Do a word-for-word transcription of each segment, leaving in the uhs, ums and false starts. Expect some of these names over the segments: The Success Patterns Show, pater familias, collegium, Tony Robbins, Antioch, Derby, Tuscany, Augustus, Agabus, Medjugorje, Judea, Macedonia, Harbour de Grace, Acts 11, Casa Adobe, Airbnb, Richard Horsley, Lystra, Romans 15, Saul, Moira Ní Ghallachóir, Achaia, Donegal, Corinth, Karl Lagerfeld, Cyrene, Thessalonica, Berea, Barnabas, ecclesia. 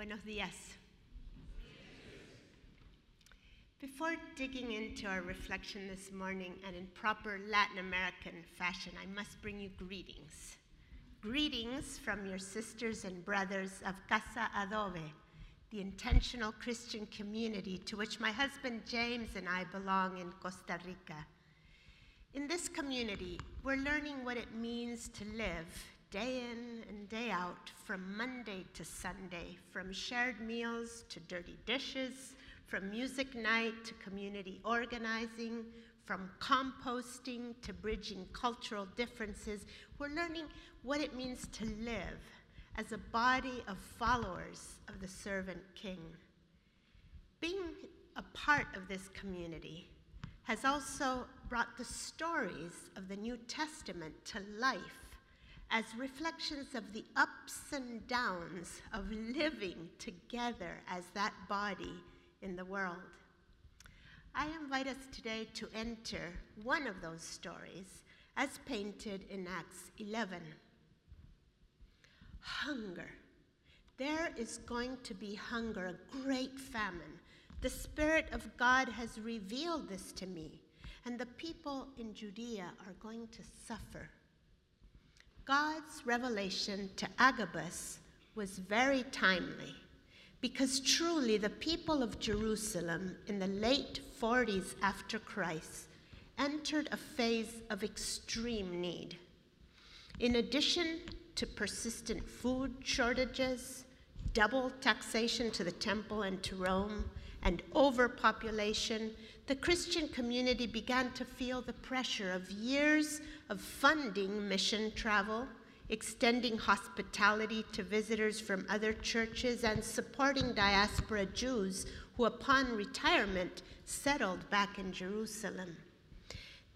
Buenos días. Before digging into our reflection this morning, and in proper Latin American fashion, I must bring you greetings. Greetings from your sisters and brothers of Casa Adobe, the intentional Christian community to which my husband James and I belong in Costa Rica. In this community, we're learning what it means to live day in and day out, from Monday to Sunday, from shared meals to dirty dishes, from music night to community organizing, from composting to bridging cultural differences. We're learning what it means to live as a body of followers of the servant king. Being a part of this community has also brought the stories of the New Testament to life as reflections of the ups and downs of living together as that body in the world. I invite us today to enter one of those stories as painted in Acts eleven. Hunger. There is going to be hunger, a great famine. The Spirit of God has revealed this to me, and the people in Judea are going to suffer. God's revelation to Agabus was very timely, because truly the people of Jerusalem in the late forties after Christ entered a phase of extreme need. In addition to persistent food shortages, double taxation to the temple and to Rome, and overpopulation, the Christian community began to feel the pressure of years of funding mission travel, extending hospitality to visitors from other churches, and supporting diaspora Jews who, upon retirement, settled back in Jerusalem.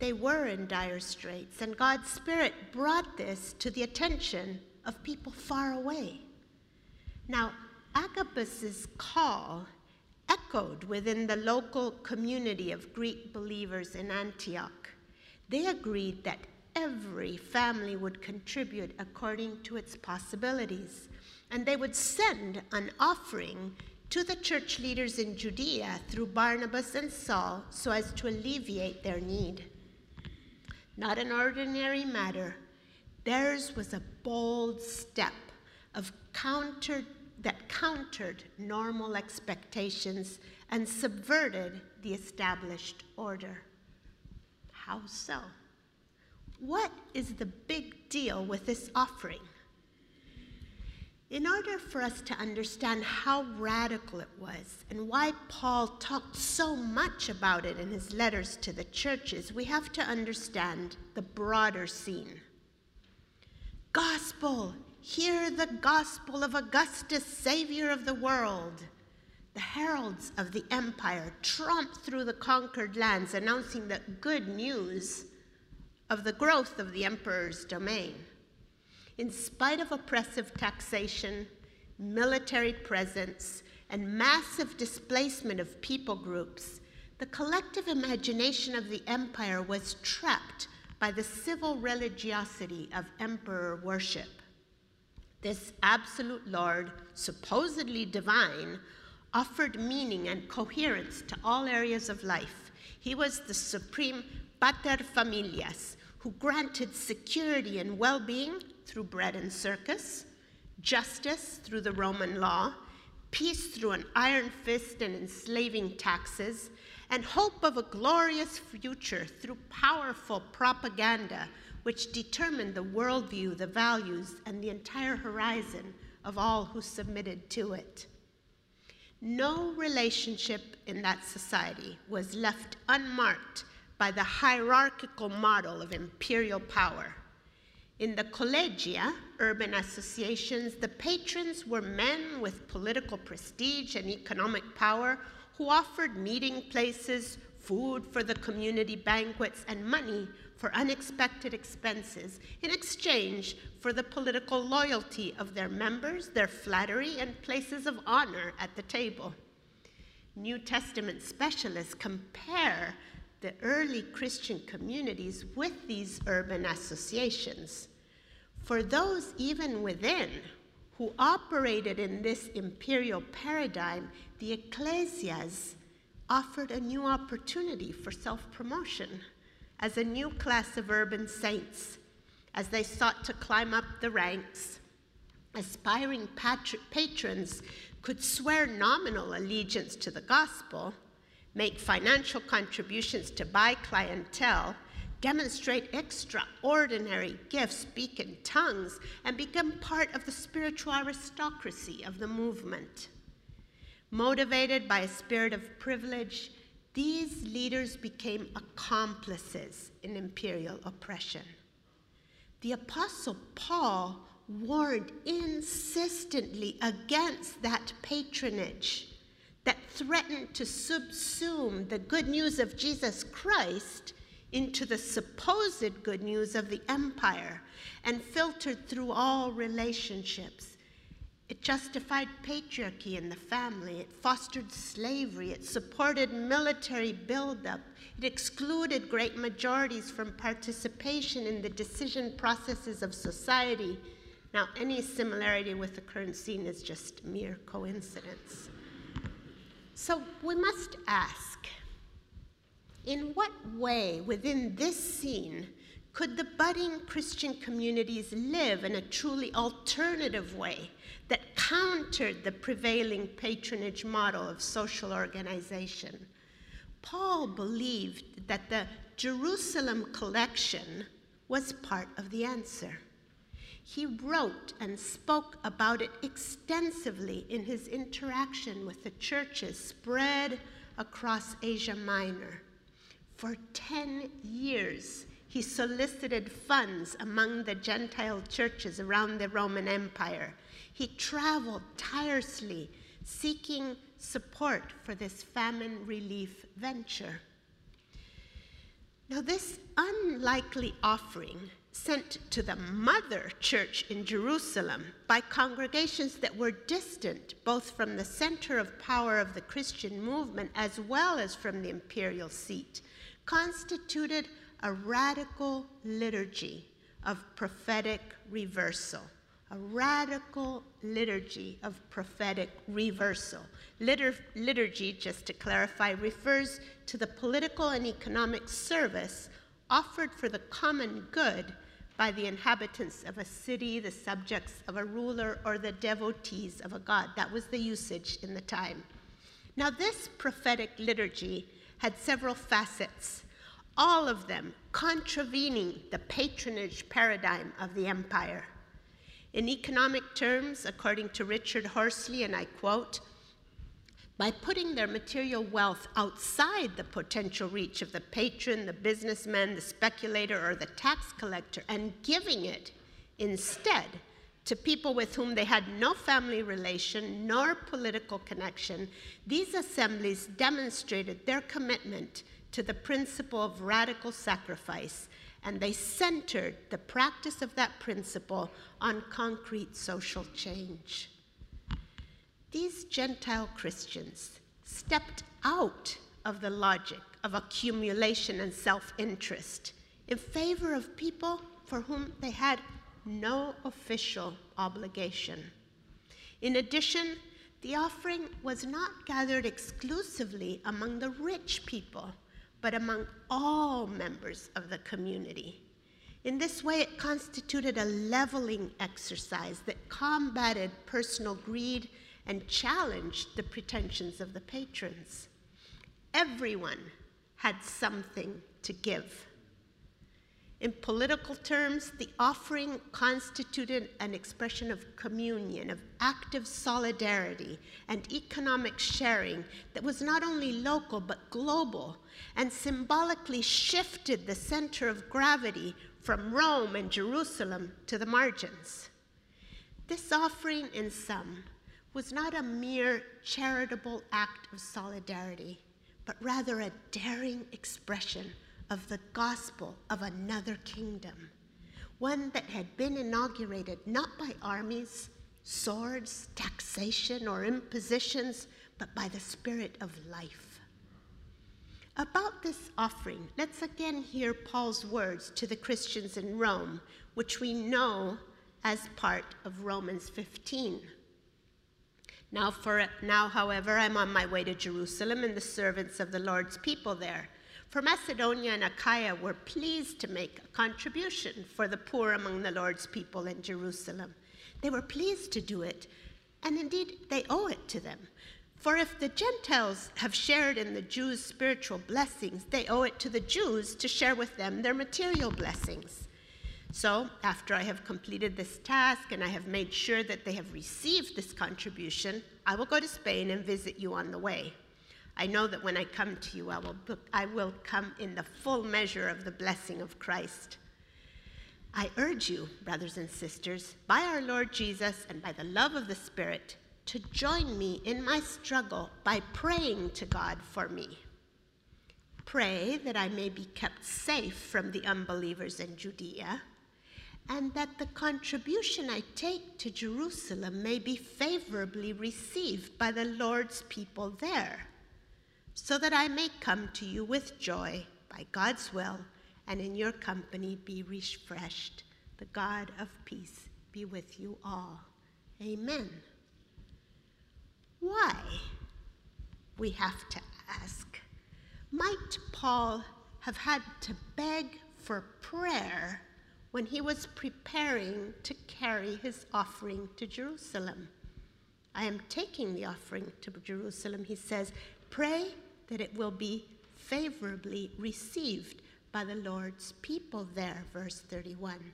They were in dire straits, and God's Spirit brought this to the attention of people far away. Now, Agabus's call echoed within the local community of Greek believers in Antioch. They agreed that every family would contribute according to its possibilities, and they would send an offering to the church leaders in Judea through Barnabas and Saul so as to alleviate their need. Not an ordinary matter. Theirs was a bold step of counter that countered normal expectations and subverted the established order. How so? What is the big deal with this offering? In order for us to understand how radical it was and why Paul talked so much about it in his letters to the churches, we have to understand the broader scene. Gospel! Hear the gospel of Augustus, Savior of the world. The heralds of the empire tromped through the conquered lands, announcing the good news of the growth of the emperor's domain. In spite of oppressive taxation, military presence, and massive displacement of people groups, the collective imagination of the empire was trapped by the civil religiosity of emperor worship. This absolute Lord, supposedly divine, offered meaning and coherence to all areas of life. He was the supreme pater familias, who granted security and well-being through bread and circus, justice through the Roman law, peace through an iron fist and enslaving taxes, and hope of a glorious future through powerful propaganda, which determined the worldview, the values, and the entire horizon of all who submitted to it. No relationship in that society was left unmarked by the hierarchical model of imperial power. In the collegia, urban associations, the patrons were men with political prestige and economic power who offered meeting places, food for the community banquets, and money for unexpected expenses in exchange for the political loyalty of their members, their flattery, and places of honor at the table. New Testament specialists compare the early Christian communities with these urban associations. For those even within who operated in this imperial paradigm, the ecclesias offered a new opportunity for self-promotion as a new class of urban saints, as they sought to climb up the ranks. Aspiring patr- patrons could swear nominal allegiance to the gospel, make financial contributions to buy clientele, demonstrate extraordinary gifts, speak in tongues, and become part of the spiritual aristocracy of the movement. Motivated by a spirit of privilege, these leaders became accomplices in imperial oppression. The Apostle Paul warned insistently against that patronage that threatened to subsume the good news of Jesus Christ into the supposed good news of the empire and filtered through all relationships. It justified patriarchy in the family, it fostered slavery, it supported military buildup, it excluded great majorities from participation in the decision processes of society. Now, any similarity with the current scene is just mere coincidence. So we must ask, in what way within this scene could the budding Christian communities live in a truly alternative way that countered the prevailing patronage model of social organization? Paul believed that the Jerusalem collection was part of the answer. He wrote and spoke about it extensively in his interaction with the churches spread across Asia Minor. For ten years, he solicited funds among the Gentile churches around the Roman Empire. He traveled tirelessly, seeking support for this famine relief venture. Now, this unlikely offering sent to the mother church in Jerusalem by congregations that were distant both from the center of power of the Christian movement as well as from the imperial seat constituted a radical liturgy of prophetic reversal. A radical liturgy of prophetic reversal. Litur- liturgy, just to clarify, refers to the political and economic service offered for the common good by the inhabitants of a city, the subjects of a ruler, or the devotees of a god. That was the usage in the time. Now, this prophetic liturgy had several facets, all of them contravening the patronage paradigm of the empire. In economic terms, according to Richard Horsley, and I quote, by putting their material wealth outside the potential reach of the patron, the businessman, the speculator, or the tax collector, and giving it instead to people with whom they had no family relation nor political connection, these assemblies demonstrated their commitment to the principle of radical sacrifice, and they centered the practice of that principle on concrete social change. These Gentile Christians stepped out of the logic of accumulation and self-interest in favor of people for whom they had no official obligation. In addition, the offering was not gathered exclusively among the rich people, but among all members of the community. In this way, it constituted a leveling exercise that combated personal greed and challenged the pretensions of the patrons. Everyone had something to give. In political terms, the offering constituted an expression of communion, of active solidarity, and economic sharing that was not only local but global, and symbolically shifted the center of gravity from Rome and Jerusalem to the margins. This offering, in sum, was not a mere charitable act of solidarity, but rather a daring expression of the gospel of another kingdom, one that had been inaugurated not by armies, swords, taxation, or impositions, but by the Spirit of life. About this offering, let's again hear Paul's words to the Christians in Rome, which we know as part of Romans fifteen. Now, for, now, however, I'm on my way to Jerusalem and the servants of the Lord's people there. For Macedonia and Achaia were pleased to make a contribution for the poor among the Lord's people in Jerusalem. They were pleased to do it, and indeed they owe it to them. For if the Gentiles have shared in the Jews' spiritual blessings, they owe it to the Jews to share with them their material blessings. So, after I have completed this task and I have made sure that they have received this contribution, I will go to Spain and visit you on the way. I know that when I come to you, I will, book, I will come in the full measure of the blessing of Christ. I urge you, brothers and sisters, by our Lord Jesus and by the love of the Spirit, to join me in my struggle by praying to God for me. Pray that I may be kept safe from the unbelievers in Judea, and that the contribution I take to Jerusalem may be favorably received by the Lord's people there, so that I may come to you with joy by God's will, and in your company be refreshed. The God of peace be with you all. Amen. Why, we have to ask, might Paul have had to beg for prayer when he was preparing to carry his offering to Jerusalem? I am taking the offering to Jerusalem, he says. Pray that it will be favorably received by the Lord's people there, verse thirty-one.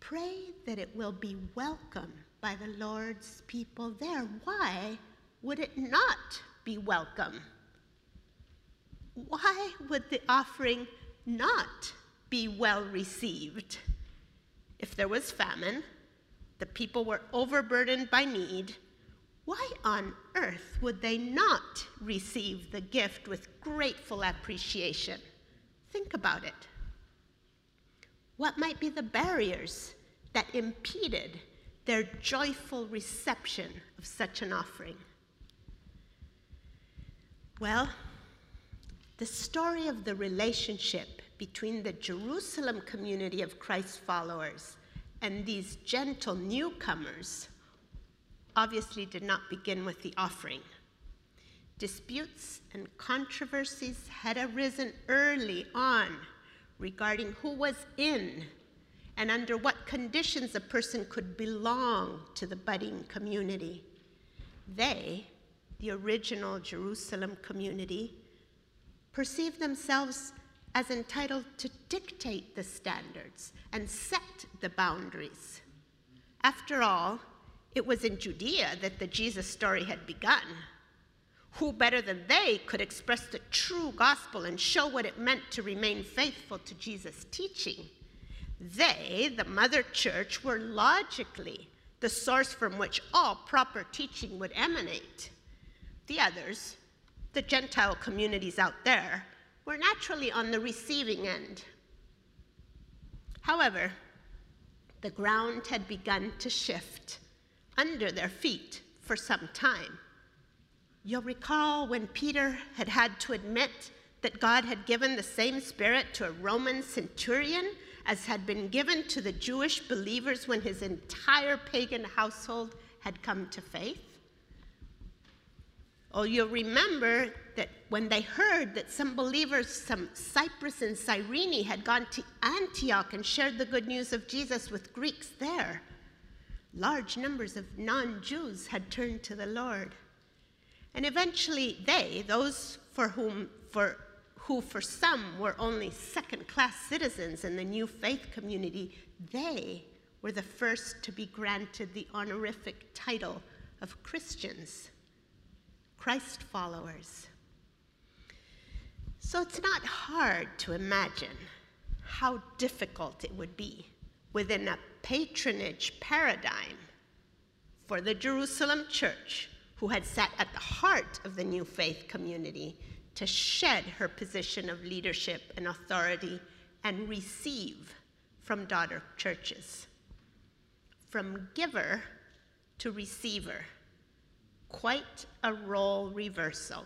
Pray that it will be welcomed by the Lord's people there. Why would it not be welcome? Why would the offering not be well received? If there was famine, the people were overburdened by need, why on earth would they not receive the gift with grateful appreciation? Think about it. What might be the barriers that impeded their joyful reception of such an offering? Well, the story of the relationship between the Jerusalem community of Christ's followers and these gentle newcomers obviously did not begin with the offering. Disputes and controversies had arisen early on regarding who was in and under what conditions a person could belong to the budding community. They, the original Jerusalem community, perceived themselves as entitled to dictate the standards and set the boundaries. After all, it was in Judea that the Jesus story had begun. Who better than they could express the true gospel and show what it meant to remain faithful to Jesus' teaching? They, the mother church, were logically the source from which all proper teaching would emanate. The others, the Gentile communities out there, were naturally on the receiving end. However, the ground had begun to shift under their feet for some time. You'll recall when Peter had had to admit that God had given the same spirit to a Roman centurion as had been given to the Jewish believers when his entire pagan household had come to faith. Oh, you'll remember that when they heard that some believers from Cyprus and Cyrene had gone to Antioch and shared the good news of Jesus with Greeks there, large numbers of non-Jews had turned to the Lord. And eventually they, those for whom, for who for some were only second-class citizens in the new faith community, they were the first to be granted the honorific title of Christians, Christ followers. So it's not hard to imagine how difficult it would be within a patronage paradigm for the Jerusalem church, who had sat at the heart of the new faith community, to shed her position of leadership and authority and receive from daughter churches. From giver to receiver, quite a role reversal.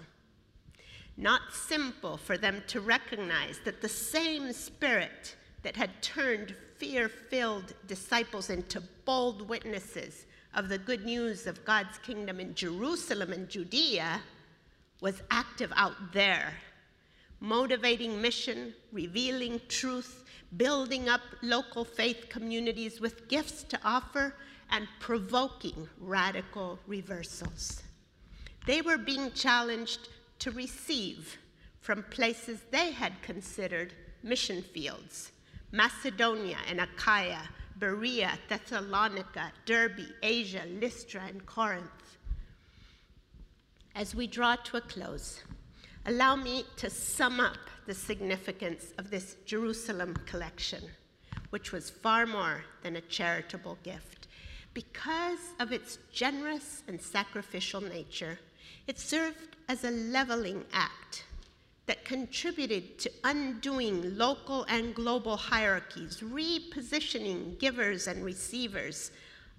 Not simple for them to recognize that the same spirit that had turned fear-filled disciples into bold witnesses of the good news of God's kingdom in Jerusalem and Judea was active out there, motivating mission, revealing truth, building up local faith communities with gifts to offer, and provoking radical reversals. They were being challenged to receive from places they had considered mission fields: Macedonia and Achaia, Berea, Thessalonica, Derby, Asia, Lystra, and Corinth. As we draw to a close, allow me to sum up the significance of this Jerusalem collection, which was far more than a charitable gift. Because of its generous and sacrificial nature, it served as a leveling act that contributed to undoing local and global hierarchies, repositioning givers and receivers,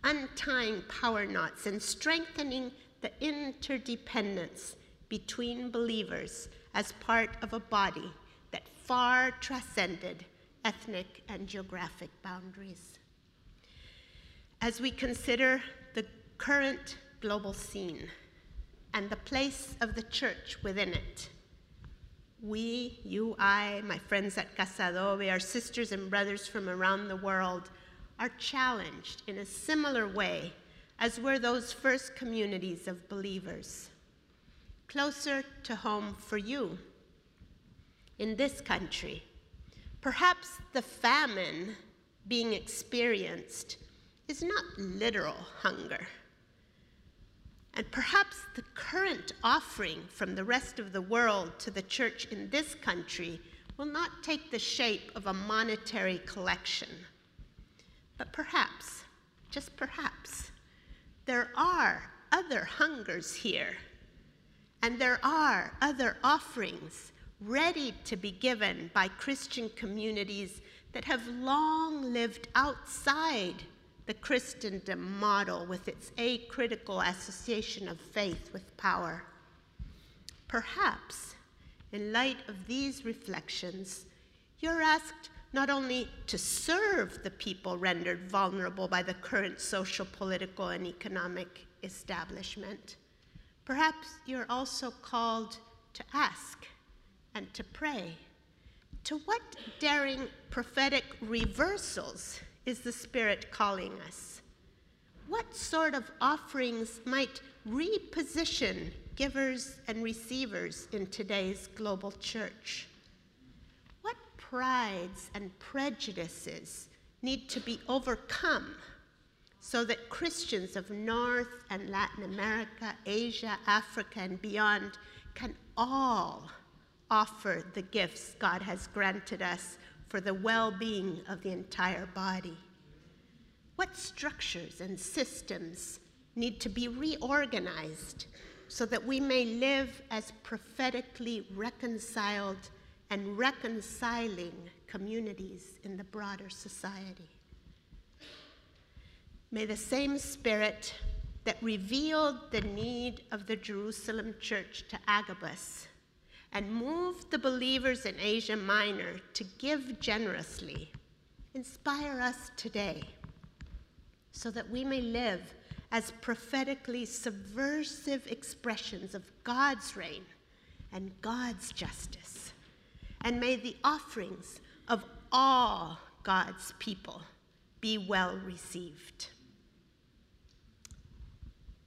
untying power knots, and strengthening the interdependence between believers as part of a body that far transcended ethnic and geographic boundaries. As we consider the current global scene and the place of the church within it, we, you, I, my friends at Casa Adobe, our sisters and brothers from around the world, are challenged in a similar way as were those first communities of believers. Closer to home for you, in this country, perhaps the famine being experienced is not literal hunger. And perhaps the current offering from the rest of the world to the church in this country will not take the shape of a monetary collection. But perhaps, just perhaps, there are other hungers here, and there are other offerings ready to be given by Christian communities that have long lived outside the Christendom model with its acritical association of faith with power. Perhaps, in light of these reflections, you're asked not only to serve the people rendered vulnerable by the current social, political, and economic establishment. Perhaps you're also called to ask and to pray. To what daring prophetic reversals is the Spirit calling us? What sort of offerings might reposition givers and receivers in today's global church? What prides and prejudices need to be overcome so that Christians of North and Latin America, Asia, Africa, and beyond can all offer the gifts God has granted us for the well-being of the entire body? What structures and systems need to be reorganized so that we may live as prophetically reconciled and reconciling communities in the broader society? May the same Spirit that revealed the need of the Jerusalem church to Agabus and move the believers in Asia Minor to give generously, inspire us today so that we may live as prophetically subversive expressions of God's reign and God's justice. And may the offerings of all God's people be well received.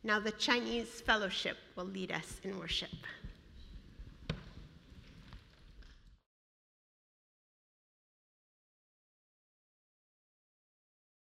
Now the Chinese fellowship will lead us in worship.